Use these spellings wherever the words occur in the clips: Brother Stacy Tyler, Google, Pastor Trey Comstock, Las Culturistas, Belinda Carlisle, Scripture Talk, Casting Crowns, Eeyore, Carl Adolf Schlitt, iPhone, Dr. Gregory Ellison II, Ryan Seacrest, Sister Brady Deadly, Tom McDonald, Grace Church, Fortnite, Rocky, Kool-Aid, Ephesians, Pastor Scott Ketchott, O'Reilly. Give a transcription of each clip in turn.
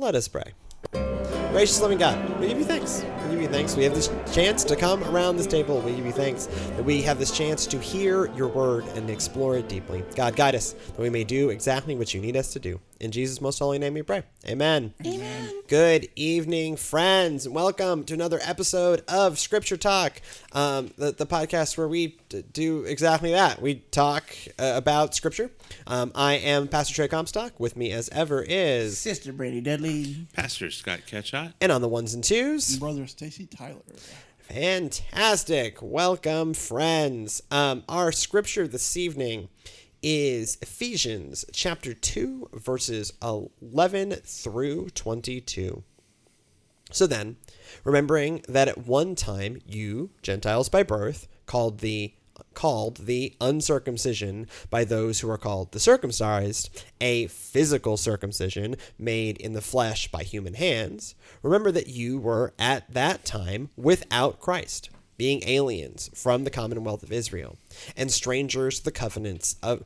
Let us pray. Gracious loving God, we give you thanks. We give you thanks. We have this chance to come around this table. We give you thanks that we have this chance to hear your word and explore it deeply. God, guide us that we may do exactly what you need us to do. In Jesus' most holy name we pray. Amen. Amen. Good evening, friends. Welcome to another episode of Scripture Talk, the podcast where we do exactly that. We talk about Scripture. I am Pastor Trey Comstock. With me as ever is Sister Brady Deadly, Pastor Scott Ketchott, and on the ones and twos, Brother Stacy Tyler. Fantastic. Welcome, friends. Our Scripture this evening is Ephesians chapter 2, verses 11 through 22. So then, remembering that at one time you, Gentiles by birth, called the uncircumcision by those who are called the circumcised, a physical circumcision made in the flesh by human hands, remember that you were at that time without Christ, being aliens from the commonwealth of Israel, and strangers to the covenants of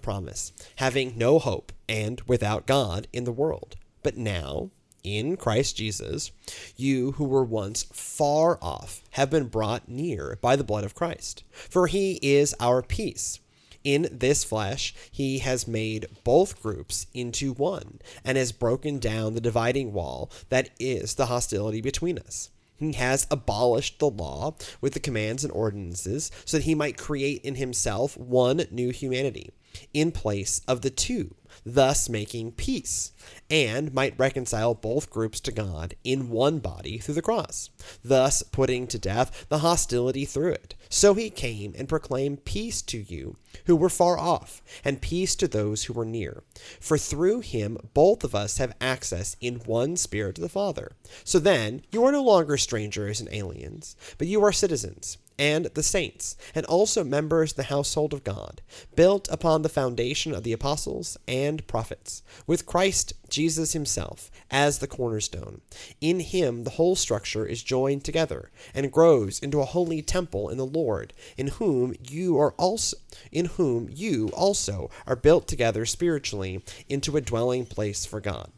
promise, having no hope and without God in the world. But now, in Christ Jesus, you who were once far off have been brought near by the blood of Christ, for he is our peace. In this flesh, he has made both groups into one, and has broken down the dividing wall that is the hostility between us. He has abolished the law with the commands and ordinances, so that he might create in himself one new humanity in place of the two, thus making peace, and might reconcile both groups to God in one body through the cross, thus putting to death the hostility through it. So he came and proclaimed peace to you who were far off, and peace to those who were near. For through him both of us have access in one spirit to the Father. So then you are no longer strangers and aliens, but you are citizens and the saints, and also members of the household of God, built upon the foundation of the apostles and prophets, with Christ Jesus himself as the cornerstone. In him the whole structure is joined together and grows into a holy temple in the Lord, in whom you also are built together spiritually into a dwelling place for God.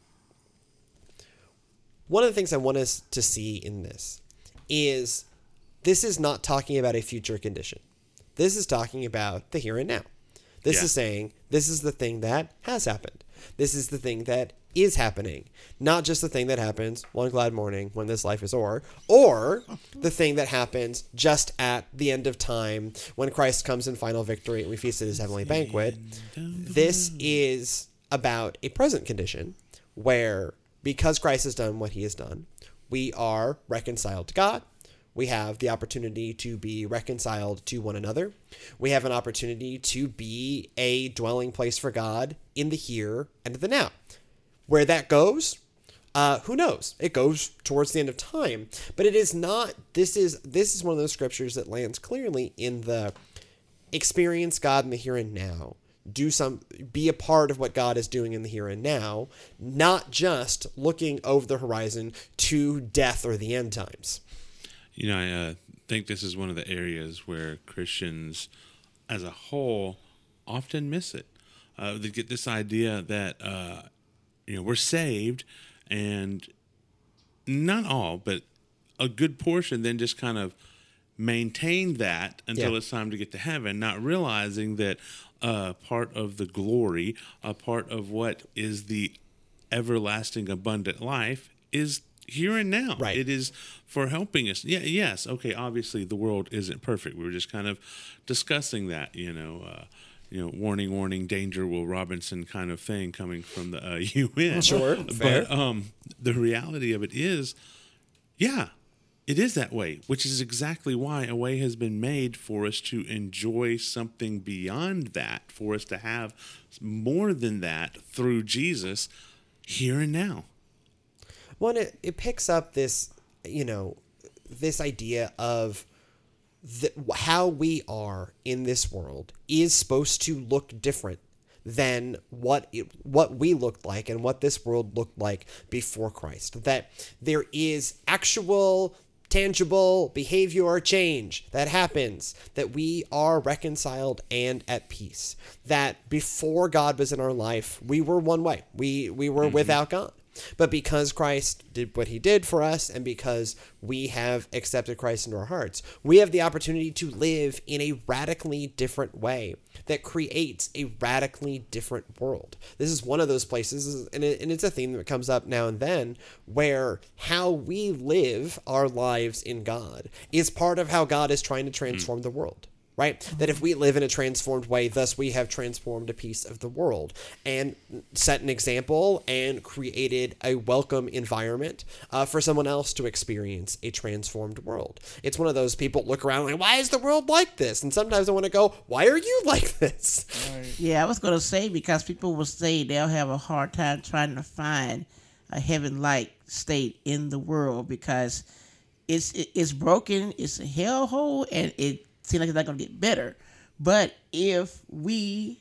One of the things I want us to see in this is this is not talking about a future condition. This is talking about the here and now. This is saying this is the thing that has happened. This is the thing that is happening, not just the thing that happens one glad morning when this life is o'er, or the thing that happens just at the end of time when Christ comes in final victory and we feast at his heavenly banquet. This is about a present condition where, because Christ has done what he has done, we are reconciled to God. We have the opportunity to be reconciled to one another. We have an opportunity to be a dwelling place for God in the here and the now. Where that goes, who knows? It goes towards the end of time. But it is not, this is one of those scriptures that lands clearly in the experience God in the here and now. Be a part of what God is doing in the here and now, not just looking over the horizon to death or the end times. You know, I think this is one of the areas where Christians as a whole often miss it. They get this idea that, we're saved, and not all, but a good portion then just kind of maintain that until it's time to get to heaven, not realizing that part of the glory, a part of what is the everlasting abundant life is here and now, right? It is for helping us. Yeah, yes, okay. Obviously, the world isn't perfect. We were just kind of discussing that, warning, warning, danger, Will Robinson kind of thing coming from the UN. Sure, fair. But the reality of it is, it is that way, which is exactly why a way has been made for us to enjoy something beyond that, for us to have more than that through Jesus, here and now. One, it picks up this, this idea of how we are in this world is supposed to look different than what we looked like and what this world looked like before Christ. That there is actual, tangible behavior change that happens, that we are reconciled and at peace. That before God was in our life, we were one way. We were without God. But because Christ did what he did for us, and because we have accepted Christ into our hearts, we have the opportunity to live in a radically different way that creates a radically different world. This is one of those places, and it's a theme that comes up now and then, where how we live our lives in God is part of how God is trying to transform the world. Right? That if we live in a transformed way, thus we have transformed a piece of the world and set an example and created a welcome environment for someone else to experience a transformed world. It's one of those people look around like, why is the world like this? And sometimes I want to go, why are you like this? Right. Yeah, I was going to say, because people will say they'll have a hard time trying to find a heaven-like state in the world because it's broken, it's a hellhole, and it seems like it's not going to get better. But if we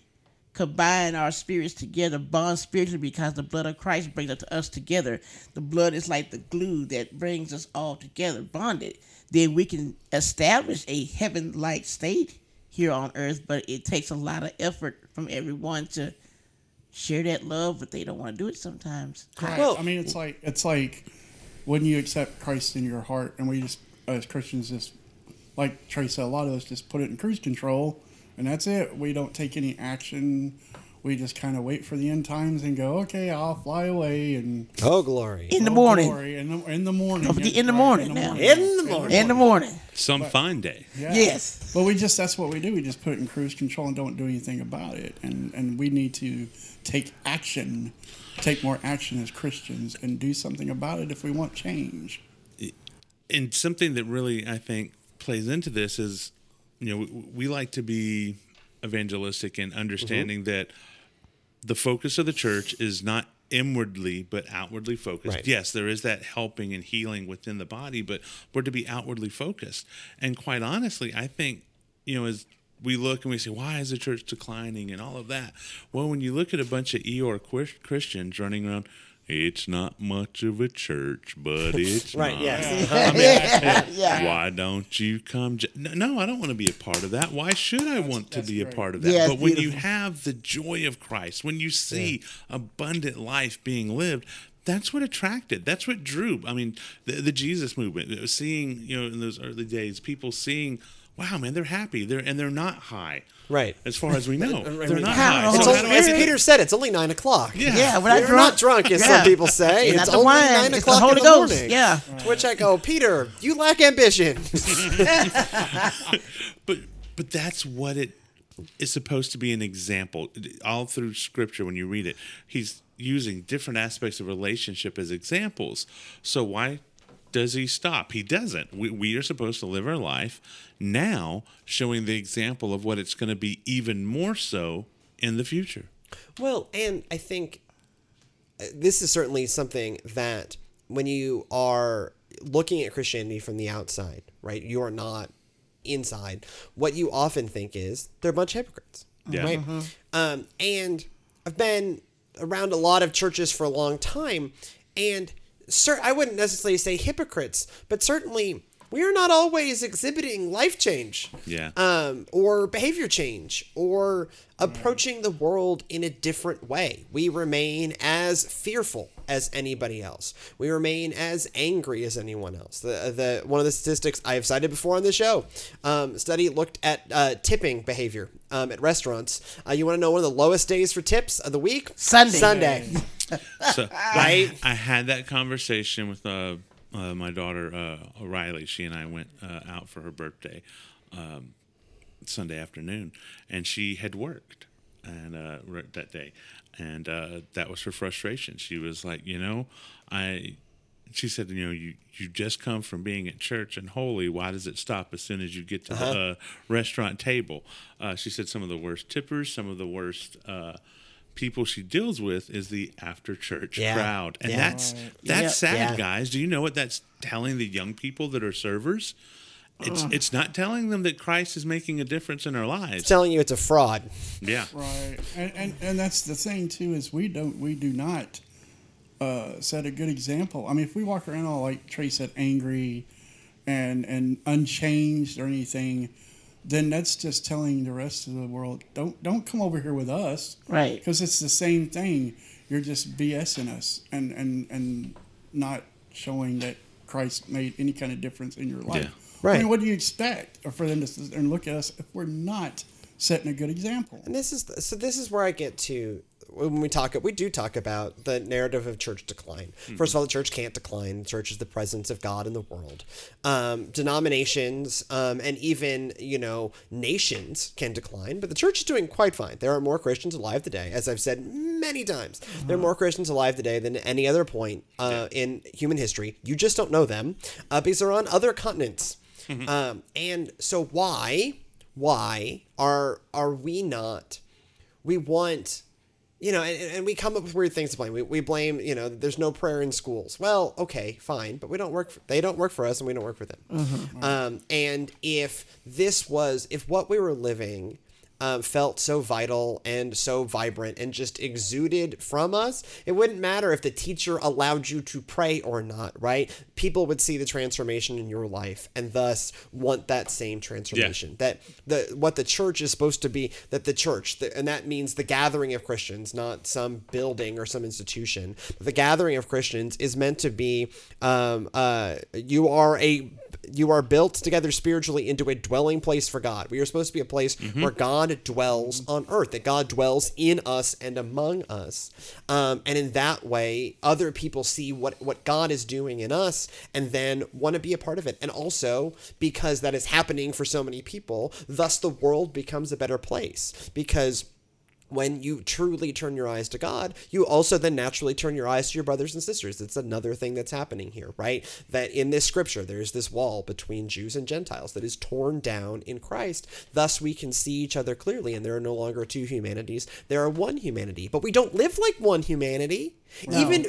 combine our spirits together, bond spiritually, because the blood of Christ brings us together, the blood is like the glue that brings us all together, bonded, then we can establish a heaven-like state here on earth. But it takes a lot of effort from everyone to share that love, but they don't want to do it sometimes. Correct. Well, I mean, it's like when you accept Christ in your heart, and we just, as Christians, just, like Trey said, a lot of us just put it in cruise control, and that's it. We don't take any action. We just kind of wait for the end times and go, okay, I'll fly away. And oh, glory. In the morning. In the morning. In the morning. Some fine day. Yeah. Yes. But that's what we do. We just put it in cruise control and don't do anything about it. And we need to take action, take more action as Christians, and do something about it if we want change. And something that really, I think, plays into this is, you know, we like to be evangelistic and understanding that the focus of the church is not inwardly but outwardly focused. Right. Yes, there is that helping and healing within the body, but we're to be outwardly focused. And quite honestly, I think, you know, as we look and we say, why is the church declining and all of that? Well, when you look at a bunch of Eeyore Christians running around, it's not much of a church, but it's right, not. Yes. I mean, why don't you come? No, I don't want to be a part of that. Why should I want to be a part of that? Yeah, but when you have the joy of Christ, when you see abundant life being lived, that's what attracted. That's what drew. I mean, the Jesus movement, it was seeing, you know, in those early days, people seeing, wow, man, they're happy. They're not high. Right. As far as we know. They're not high. So as Peter said, it's only 9 o'clock. Yeah. We're not drunk, as some people say. It's only 9 o'clock in the morning. Yeah. Right. To which I go, Peter, you lack ambition. But that's what it is supposed to be, an example. All through Scripture, when you read it, he's using different aspects of relationship as examples. So why does he stop? He doesn't. We are supposed to live our life now, showing the example of what it's going to be even more so in the future. Well, and I think this is certainly something that when you are looking at Christianity from the outside, right, you are not inside, what you often think is they're a bunch of hypocrites. Yeah. Right? Mm-hmm. And I've been around a lot of churches for a long time, and I wouldn't necessarily say hypocrites, but certainly we are not always exhibiting life change, or behavior change, or approaching the world in a different way. We remain as fearful as anybody else. We remain as angry as anyone else. The one of the statistics I have cited before on the show, study looked at tipping behavior at restaurants. You want to know one of the lowest days for tips of the week? Sunday. So I had that conversation with my daughter O'Reilly. She and I went out for her birthday Sunday afternoon, and she had worked that day, and that was her frustration. She was like, you know, she said, you know, you just come from being at church and holy. Why does it stop as soon as you get to the restaurant table? She said some of the worst tippers, some of the worst people she deals with is the after church crowd, and that's sad, guys. Do you know what that's telling the young people that are servers? It's not telling them that Christ is making a difference in our lives. It's telling you it's a fraud. Yeah, right. And that's the thing too, is we do not set a good example. I mean, if we walk around all, like Trey said, angry and unchanged or anything, then that's just telling the rest of the world, don't come over here with us. Right. Because it's the same thing. You're just BSing us and not showing that Christ made any kind of difference in your life. Yeah. Right. I mean, what do you expect for them to and look at us if we're not setting a good example? And this is where I get to when we do talk about the narrative of church decline. Mm-hmm. First of all, the church can't decline. The church is the presence of God in the world. Denominations and even, nations can decline, but the church is doing quite fine. There are more Christians alive today, as I've said many times. There are more Christians alive today than any other point in human history. You just don't know them because they're on other continents. Mm-hmm. And so why are we not? We want... And we come up with weird things to blame. We blame, there's no prayer in schools. Well, okay, fine, but they don't work for us and we don't work for them. Mm-hmm. And if what we were living felt so vital and so vibrant and just exuded from us, it wouldn't matter if the teacher allowed you to pray or not, right? People would see the transformation in your life and thus want that same transformation. Yeah. What the church is supposed to be, and that means the gathering of Christians, not some building or some institution. The gathering of Christians is meant to be you are built together spiritually into a dwelling place for God. We are supposed to be a place where God dwells on earth, that God dwells in us and among us. And in that way, other people see what God is doing in us and then want to be a part of it. And also, because that is happening for so many people, thus the world becomes a better place. Because when you truly turn your eyes to God, you also then naturally turn your eyes to your brothers and sisters. It's another thing that's happening here, right? That in this scripture, there's this wall between Jews and Gentiles that is torn down in Christ. Thus, we can see each other clearly, and there are no longer two humanities. There are one humanity, but we don't live like one humanity. No. Even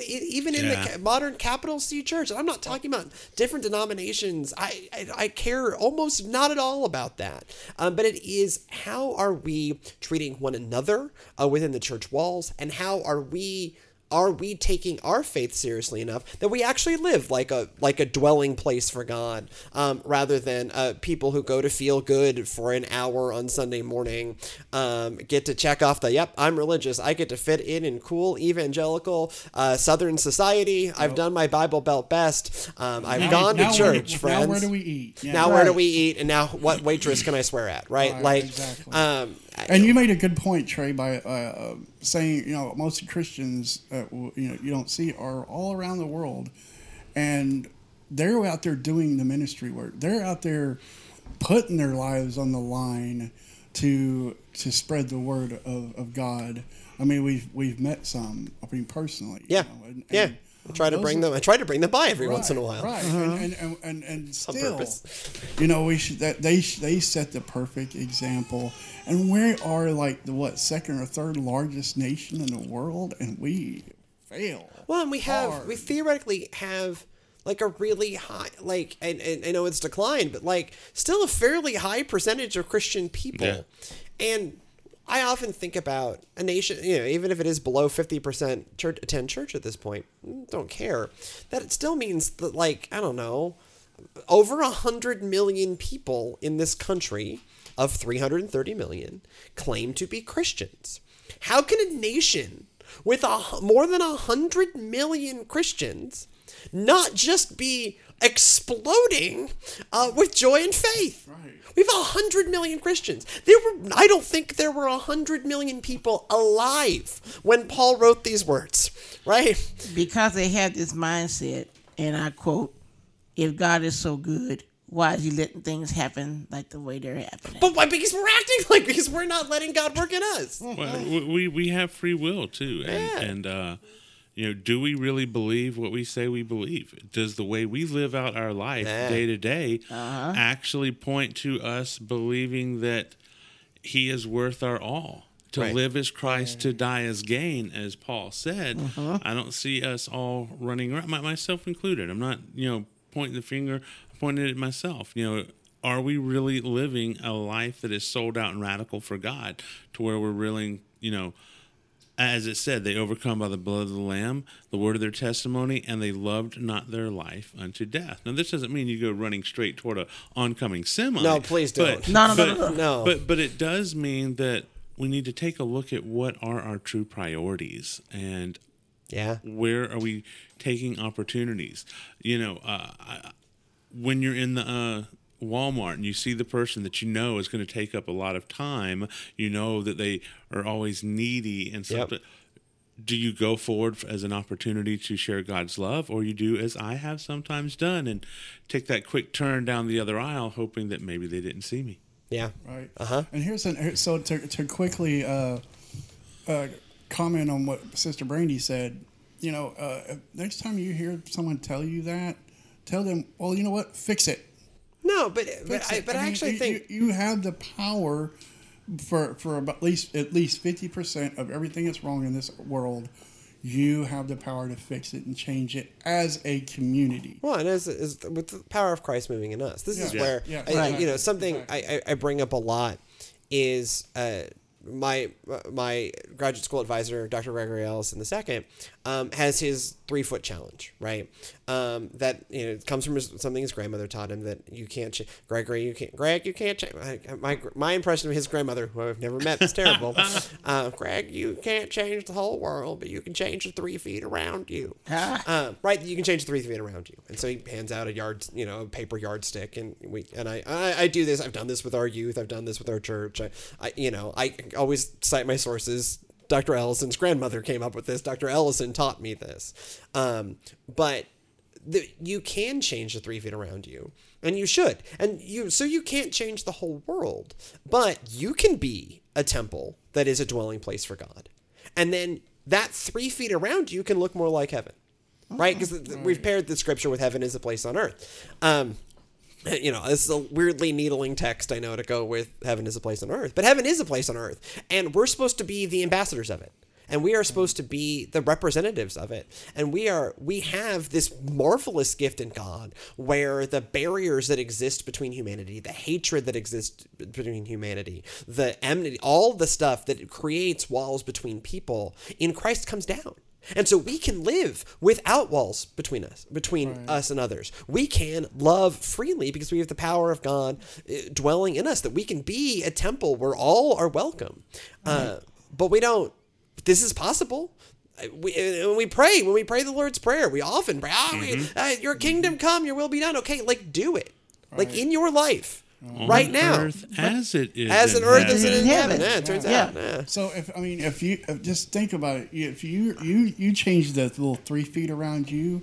in the modern capital C church, and I'm not talking about different denominations. I care almost not at all about that. But it is, how are we treating one another within the church walls, and how are we taking our faith seriously enough that we actually live like a dwelling place for God, rather than people who go to feel good for an hour on Sunday morning, get to check off yep, I'm religious. I get to fit in cool evangelical Southern society. I've done my Bible Belt best. I've gone to church, friends. Now where do we eat? Yeah, now where do we eat? And now what waitress can I swear at? Right? Right, like, exactly. And you made a good point, Trey, by saying, most Christians, you don't see are all around the world, and they're out there doing the ministry work. They're out there putting their lives on the line to spread the word of God. I mean, we've met some, I mean, personally. Yeah. And I try to bring them by every once in a while. Right. Uh-huh. And still, on purpose. We should, that they set the perfect example. And we are like the second or third largest nation in the world, and we fail. Well, and we theoretically have like a really high, like, and I know it's declined, but like still a fairly high percentage of Christian people. Yeah. And I often think about a nation, even if it is below 50% attend church at this point, don't care. That it still means that, like, I don't know, over 100 million people in this country of 330 million claim to be Christians. How can a nation with more than 100 million Christians not just be exploding with joy and faith? Right. We have 100 million Christians. I don't think there were 100 million people alive when Paul wrote these words, right? Because they had this mindset, and I quote, "If God is so good, why is he letting things happen like the way they're happening?" But why? Because we're not letting God work in us. Well, we have free will too, do we really believe what we say we believe? Does the way we live out our life day to day actually point to us believing that he is worth our all? To live as Christ, to die as gain, as Paul said. Uh-huh. I don't see us all running around, myself included. I'm not, pointing the finger, pointing at myself. Are we really living a life that is sold out and radical for God, to where we're really, As it said, they overcome by the blood of the Lamb, the word of their testimony, and they loved not their life unto death. Now, this doesn't mean you go running straight toward an oncoming semi. No, please don't. No. But it does mean that we need to take a look at what are our true priorities and where are we taking opportunities. You know, when you're in the Walmart and you see the person that you know is going to take up a lot of time, you know that they are always needy and stuff. Yep. Do you go forward as an opportunity to share God's love, or you do as I have sometimes done and take that quick turn down the other aisle, hoping that maybe they didn't see me? Yeah. Right. Uh-huh. And here's so to quickly comment on what Sister Brandy said, you know, next time you hear someone tell you that, tell them, well, you know what? Fix it. No, but I actually think you have the power for at least 50% of everything that's wrong in this world. You have the power to fix it and change it as a community. Well, and as with the power of Christ moving in us, this is where you know, something I bring up a lot is my graduate school advisor, Dr. Gregory Ellison II, has his 3-foot challenge, right? That, you know, it comes from something his grandmother taught him, that you can't, Greg, you can't, my impression of his grandmother, who I've never met, is terrible. Greg, you can't change the whole world, but you can change the 3 feet around you. Right. You can change the 3 feet around you. And so he hands out a paper yardstick. And I do this. I've done this with our youth. I've done this with our church. I always cite my sources. Dr. Ellison's grandmother came up with this. Dr. Ellison taught me this. But you can change the 3 feet around you, and you should. So you can't change the whole world, but you can be a temple that is a dwelling place for God. And then that 3 feet around you can look more like heaven, right? Because we've paired the scripture with heaven is a place on earth. You know, this is a weirdly needling text, I know, to go with heaven is a place on earth. But heaven is a place on earth, and we're supposed to be the ambassadors of it. And we are supposed to be the representatives of it. And we have this marvelous gift in God where the barriers that exist between humanity, the hatred that exists between humanity, the enmity, all the stuff that creates walls between people in Christ comes down. And so we can live without walls between us, us and others. We can love freely because we have the power of God dwelling in us, that we can be a temple where all are welcome. But we don't. This is possible. When we pray the Lord's Prayer, we often pray, your kingdom come, your will be done. Okay, like do it. Right. Like in your life. Right now, earth as it is, as in earth as it is in heaven. Yeah, it turns out. Yeah. So if you just think about it, if you change the little 3 feet around you,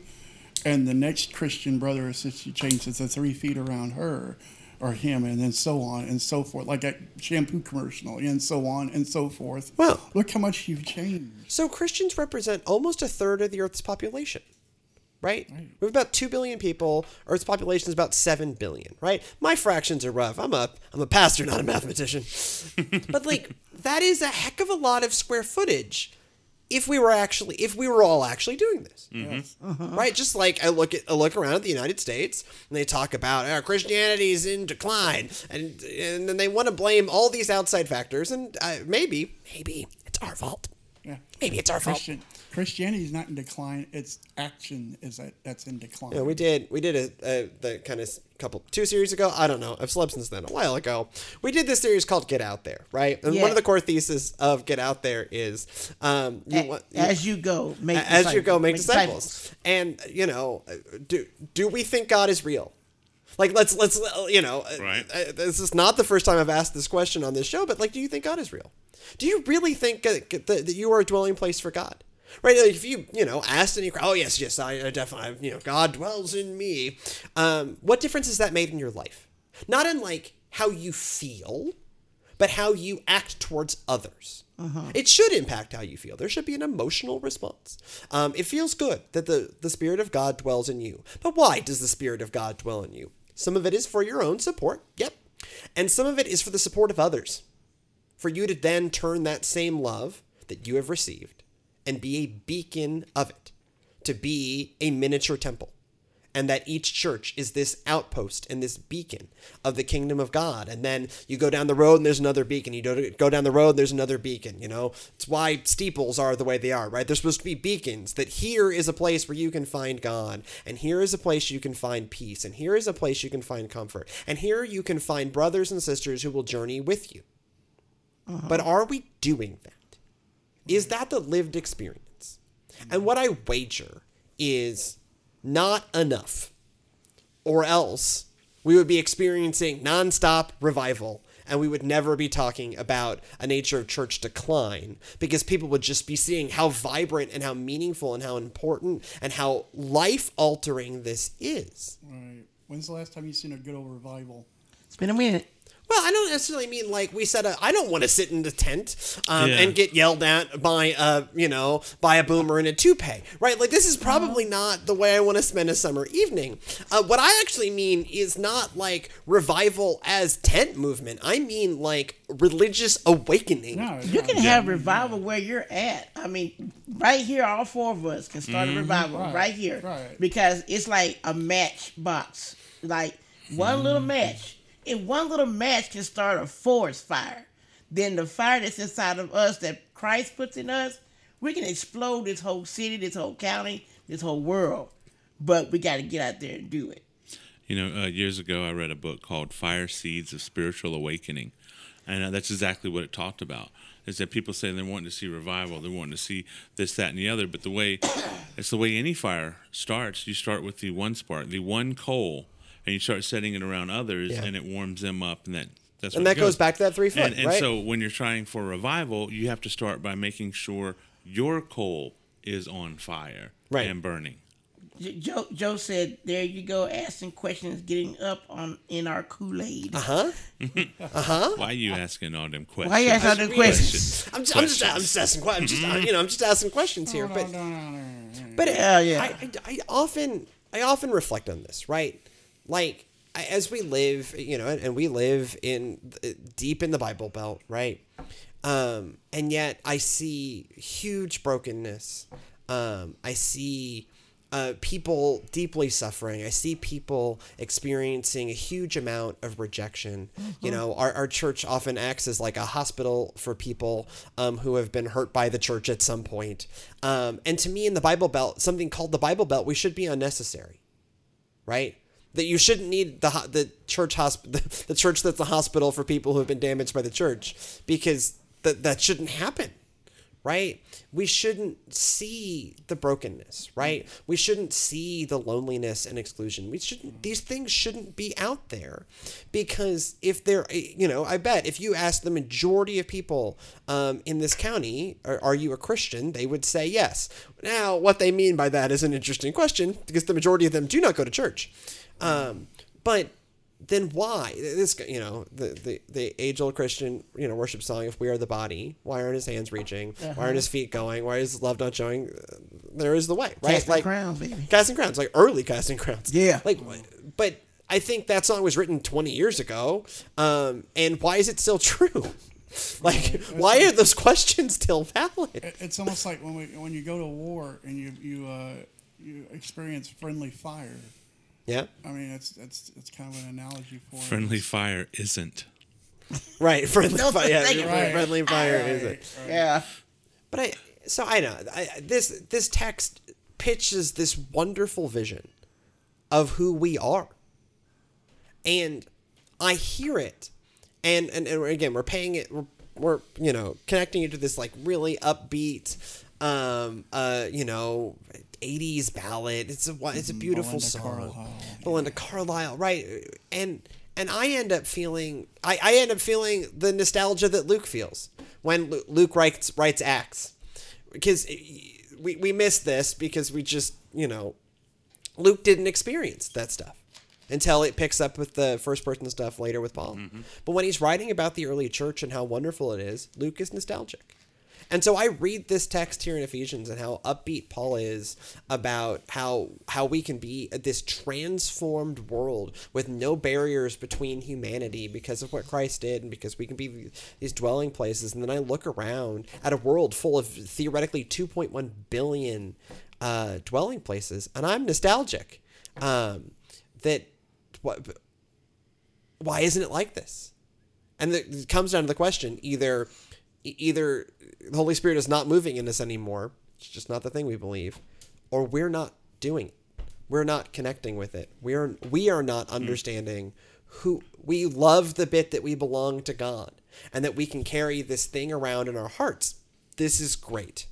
and the next Christian brother or sister changes the 3 feet around her or him, and then so on and so forth, like a shampoo commercial, and so on and so forth. Well, look how much you've changed. So Christians represent almost a third of the earth's population. Right? We have about 2 billion people. Earth's population is about 7 billion, right? My fractions are rough. I'm a pastor, not a mathematician. But like, that is a heck of a lot of square footage if we were all actually doing this. Mm-hmm. Uh-huh. Right? Just like I look around at the United States and they talk about Christianity's in decline, and then they want to blame all these outside factors, and maybe it's our fault. Yeah. Maybe it's our fault. Christianity is not in decline. Its action is that's in decline. Yeah, we did the kind of two series ago. I don't know. I've slept since then. A while ago, we did this series called "Get Out There," right? And one of the core theses of "Get Out There" is as you go, make disciples. And you know, do we think God is real? Like, let's you know, right. This is not the first time I've asked this question on this show, but like, do you think God is real? Do you really think that you are a dwelling place for God? Right, like if you asked any crowd, oh yes, I definitely, God dwells in me. What difference has that made in your life? Not in like how you feel, but how you act towards others. Uh-huh. It should impact how you feel. There should be an emotional response. It feels good that the Spirit of God dwells in you. But why does the Spirit of God dwell in you? Some of it is for your own support, and some of it is for the support of others, for you to then turn that same love that you have received and be a beacon of it, to be a miniature temple. and that each church is this outpost and this beacon of the kingdom of God. And then you go down the road and there's another beacon. You go down the road, and there's another beacon, you know. It's why steeples are the way they are, right? They're supposed to be beacons that here is a place where you can find God, and here is a place you can find peace, and here is a place you can find comfort, and here you can find brothers and sisters who will journey with you. Uh-huh. But are we doing that? Is that the lived experience? And what I wager is not enough, or else we would be experiencing nonstop revival and we would never be talking about a nature of church decline, because people would just be seeing how vibrant and how meaningful and how important and how life-altering this is. Right. When's the last time you've seen a good old revival? It's been a minute. Well, I don't necessarily mean like we said, I don't want to sit in the tent and get yelled at by a boomer in a toupee, right? Like, this is probably not the way I want to spend a summer evening. What I actually mean is not like revival as tent movement. I mean like religious awakening. No, you can have revival where you're at. I mean, right here, all four of us can start a revival right here. Right. Because it's like a matchbox, like one little match. If one little match can start a forest fire, then the fire that's inside of us that Christ puts in us, we can explode this whole city, this whole county, this whole world. But we got to get out there and do it. You know, years ago, I read a book called Fire Seeds of Spiritual Awakening. And that's exactly what it talked about, is that people say they're wanting to see revival. They're wanting to see this, that, and the other. But it's the way any fire starts. You start with the one spark, the one coal. And you start setting it around others, and it warms them up, and that goes back to that 3 foot. And so when you're trying for revival, you have to start by making sure your coal is on fire and burning. Joe said, "There you go, asking questions, getting up in our Kool-Aid." Why are you asking all them questions? I'm just asking questions here. I often reflect on this, right? Like, as we live, you know, and we live deep in the Bible Belt, right? And yet I see huge brokenness. I see people deeply suffering. I see people experiencing a huge amount of rejection. You know, our church often acts as like a hospital for people who have been hurt by the church at some point. And to me, in the Bible Belt, something called the Bible Belt, we should be unnecessary, right? That you shouldn't need the church that's the hospital for people who have been damaged by the church, because that shouldn't happen, right? We shouldn't see the brokenness, right? We shouldn't see the loneliness and exclusion. These things shouldn't be out there, because if they're, you know, I bet if you ask the majority of people in this county, are you a Christian? They would say yes. Now, what they mean by that is an interesting question, because the majority of them do not go to church. But then why this, you know, the age old Christian, you know, worship song, if we are the body, why aren't his hands reaching? Why aren't his feet going? Why is his love not showing? There is the way, right? Casting Crowns, baby. Casting Crowns, like early Casting Crowns. Yeah. Like, but I think that song was written 20 years ago. And why is it still true? Like, why are those questions still valid? It's almost like when you go to war and you experience friendly fire. Yeah, I mean it's kind of an analogy for friendly fire isn't right. Friendly fire, yeah, right. Friendly fire isn't. Right. Yeah, but this text pitches this wonderful vision of who we are, and I hear it, and again we're paying it. We're you know, connecting it to this like really upbeat, you know, 80s ballad. It's a beautiful song. Belinda Carlisle, right? And I end up feeling the nostalgia that Luke feels when Luke writes Acts, because we miss this, because we just, you know, Luke didn't experience that stuff until it picks up with the first person stuff later with Paul. Mm-hmm. But when he's writing about the early church and how wonderful it is, Luke is nostalgic. And so I read this text here in Ephesians and how upbeat Paul is about how we can be this transformed world with no barriers between humanity because of what Christ did, and because we can be these dwelling places. And then I look around at a world full of theoretically 2.1 billion dwelling places, and I'm nostalgic. Why isn't it like this? And it comes down to the question, either the Holy Spirit is not moving in us anymore, it's just not the thing we believe, or we're not doing it. We're not connecting with it. We are not understanding who we love, the bit that we belong to God, and that we can carry this thing around in our hearts. This is great.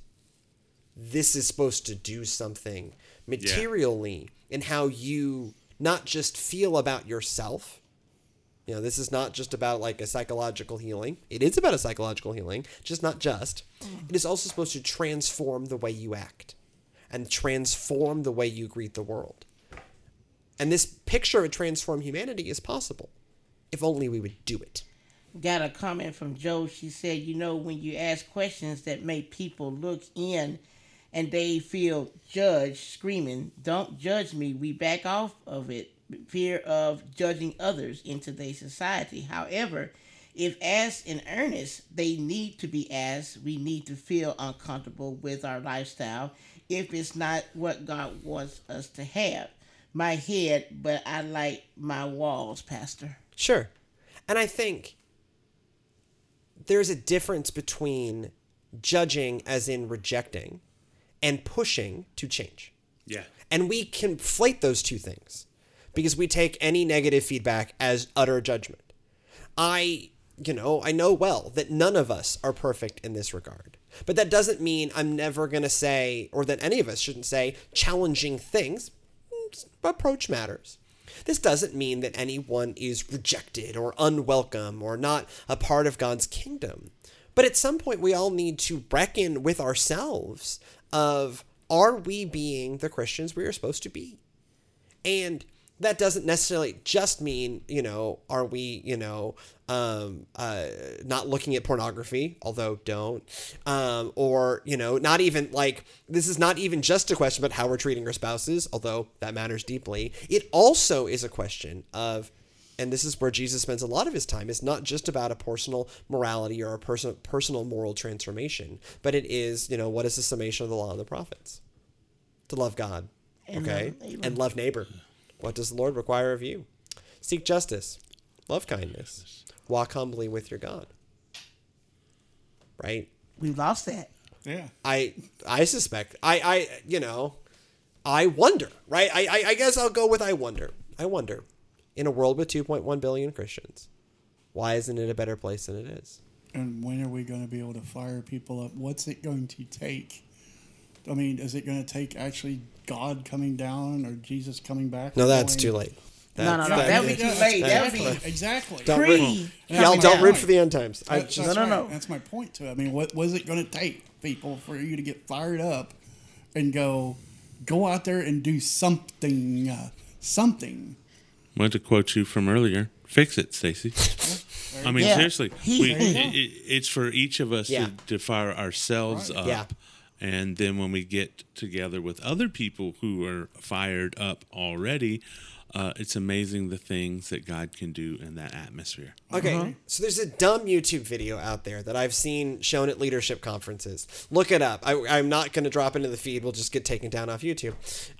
This is supposed to do something materially in how you not just feel about yourself. You know, this is not just about like a psychological healing. It is about a psychological healing, just not just. It is also supposed to transform the way you act and transform the way you greet the world. And this picture of transformed humanity is possible if only we would do it. Got a comment from Joe. She said, you know, when you ask questions that make people look in and they feel judged, screaming, "Don't judge me," we back off of it. Fear of judging others in today's society. However, if asked in earnest, they need to be asked. We need to feel uncomfortable with our lifestyle if it's not what God wants us to have. My head, but I like my walls, Pastor. Sure. And I think there's a difference between judging as in rejecting and pushing to change. Yeah. And we conflate those two things, because we take any negative feedback as utter judgment. I know well that none of us are perfect in this regard. But that doesn't mean I'm never going to say, or that any of us shouldn't say, challenging things. Approach matters. This doesn't mean that anyone is rejected or unwelcome or not a part of God's kingdom. But at some point, we all need to reckon with ourselves of, are we being the Christians we are supposed to be? And that doesn't necessarily just mean, are we, not looking at pornography, although don't, not even like, this is not even just a question about how we're treating our spouses, although that matters deeply. It also is a question of, and this is where Jesus spends a lot of his time, it's not just about a personal morality or a personal moral transformation, but it is, what is the summation of the law and the prophets? To love God, and love neighbor. What does the Lord require of you? Seek justice, love kindness, walk humbly with your God. Right? We lost that. Yeah. I suspect. I wonder, right? I guess I'll go with I wonder. I wonder, in a world with 2.1 billion Christians, why isn't it a better place than it is? And when are we going to be able to fire people up? What's it going to take? I mean, is it going to take actually God coming down or Jesus coming back? No, that's too late. That would be too late. That would be exactly. Don't root for the end times. That's my point too. I mean, what is it going to take, people, for you to get fired up and go out there and do something? Something. Well, to quote you from earlier, "Fix it, Stacy." I mean, seriously, it's for each of us to fire ourselves up. Yeah. And then when we get together with other people who are fired up already, it's amazing the things that God can do in that atmosphere. Okay, So there's a dumb YouTube video out there that I've seen shown at leadership conferences. Look it up. I'm not going to drop into the feed. We'll just get taken down off YouTube.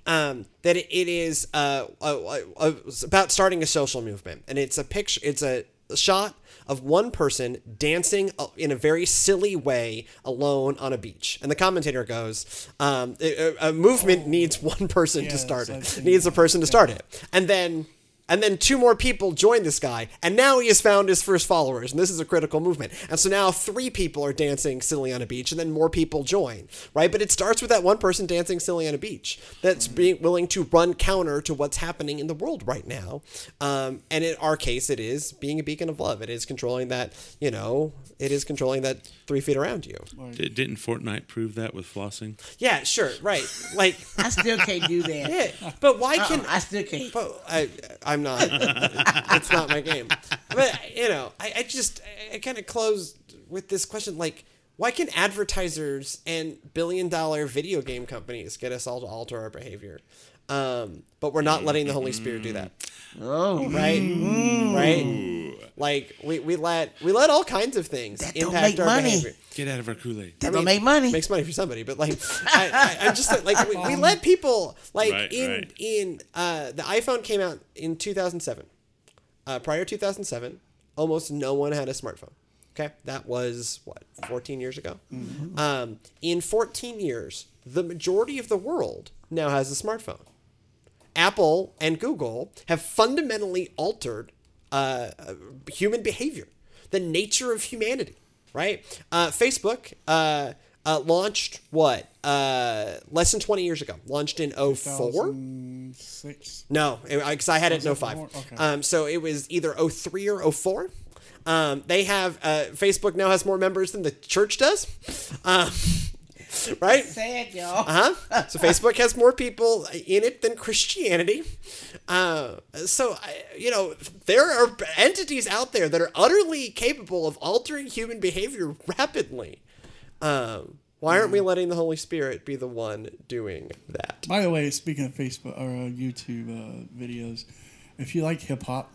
That it is about starting a social movement. And it's a picture. It's a shot of one person dancing in a very silly way alone on a beach. And the commentator goes, a movement needs one person to start it. Needs a person to start it. And then two more people join this guy. And now he has found his first followers. And this is a critical movement. And so now three people are dancing silly on a beach, and then more people join, right? But it starts with that one person dancing silly on a beach that's being willing to run counter to what's happening in the world right now. And in our case, it is being a beacon of love. It is controlling that, it is controlling that 3 feet around you. Didn't Fortnite prove that with flossing? Yeah, sure. Right. Like, I still can't do that. Yeah, but why can I still can't? But I'm not. It's not my game. But I kind of close with this question: like, Why can advertisers and billion-dollar video game companies get us all to alter our behavior? But we're not letting the Holy Spirit do that. Oh, right, right. Like we let all kinds of things that impact don't make our money. Behavior. Get out of our Kool-Aid. That don't make money. Makes money for somebody, but like I'm just like we let people like the iPhone came out in 2007. Prior to 2007, almost no one had a smartphone. Okay, that was what 14 years ago. Mm-hmm. In 14 years, the majority of the world now has a smartphone. Apple and Google have fundamentally altered human behavior, the nature of humanity, right? Facebook launched what? Less than 20 years ago. Launched in 04? No, because I had it in 05. Okay. So it was either 03 or 04. They have Facebook now has more members than the church does. Right? Sad, y'all. Uh-huh. So Facebook has more people in it than Christianity. So there are entities out there that are utterly capable of altering human behavior rapidly. Why aren't we letting the Holy Spirit be the one doing that? By the way, speaking of Facebook or YouTube videos, if you like hip-hop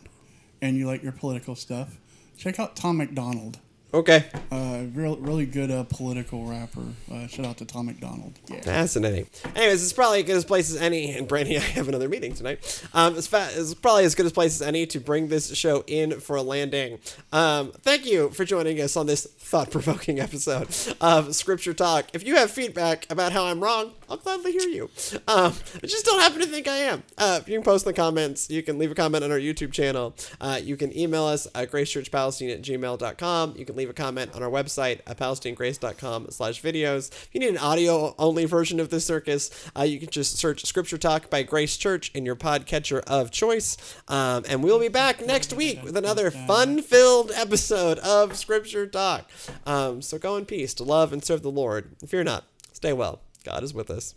and you like your political stuff, check out Tom McDonald. Okay. Really good political rapper. Shout out to Tom McDonald. Yeah. Fascinating. Anyways, it's probably as good a place as any, and Brandy, I have another meeting tonight. It's probably as good a place as any to bring this show in for a landing. Thank you for joining us on this thought-provoking episode of Scripture Talk. If you have feedback about how I'm wrong, I'll gladly hear you. I just don't happen to think I am. You can post in the comments. You can leave a comment on our YouTube channel. You can email us at gracechurchpalestine@gmail.com. You can leave a comment on our website at palestinegrace.com/videos. If you need an audio-only version of this circus, you can just search Scripture Talk by Grace Church in your podcatcher of choice. And we'll be back next week with another fun-filled episode of Scripture Talk. So go in peace to love and serve the Lord. Fear not. Stay well. God is with us.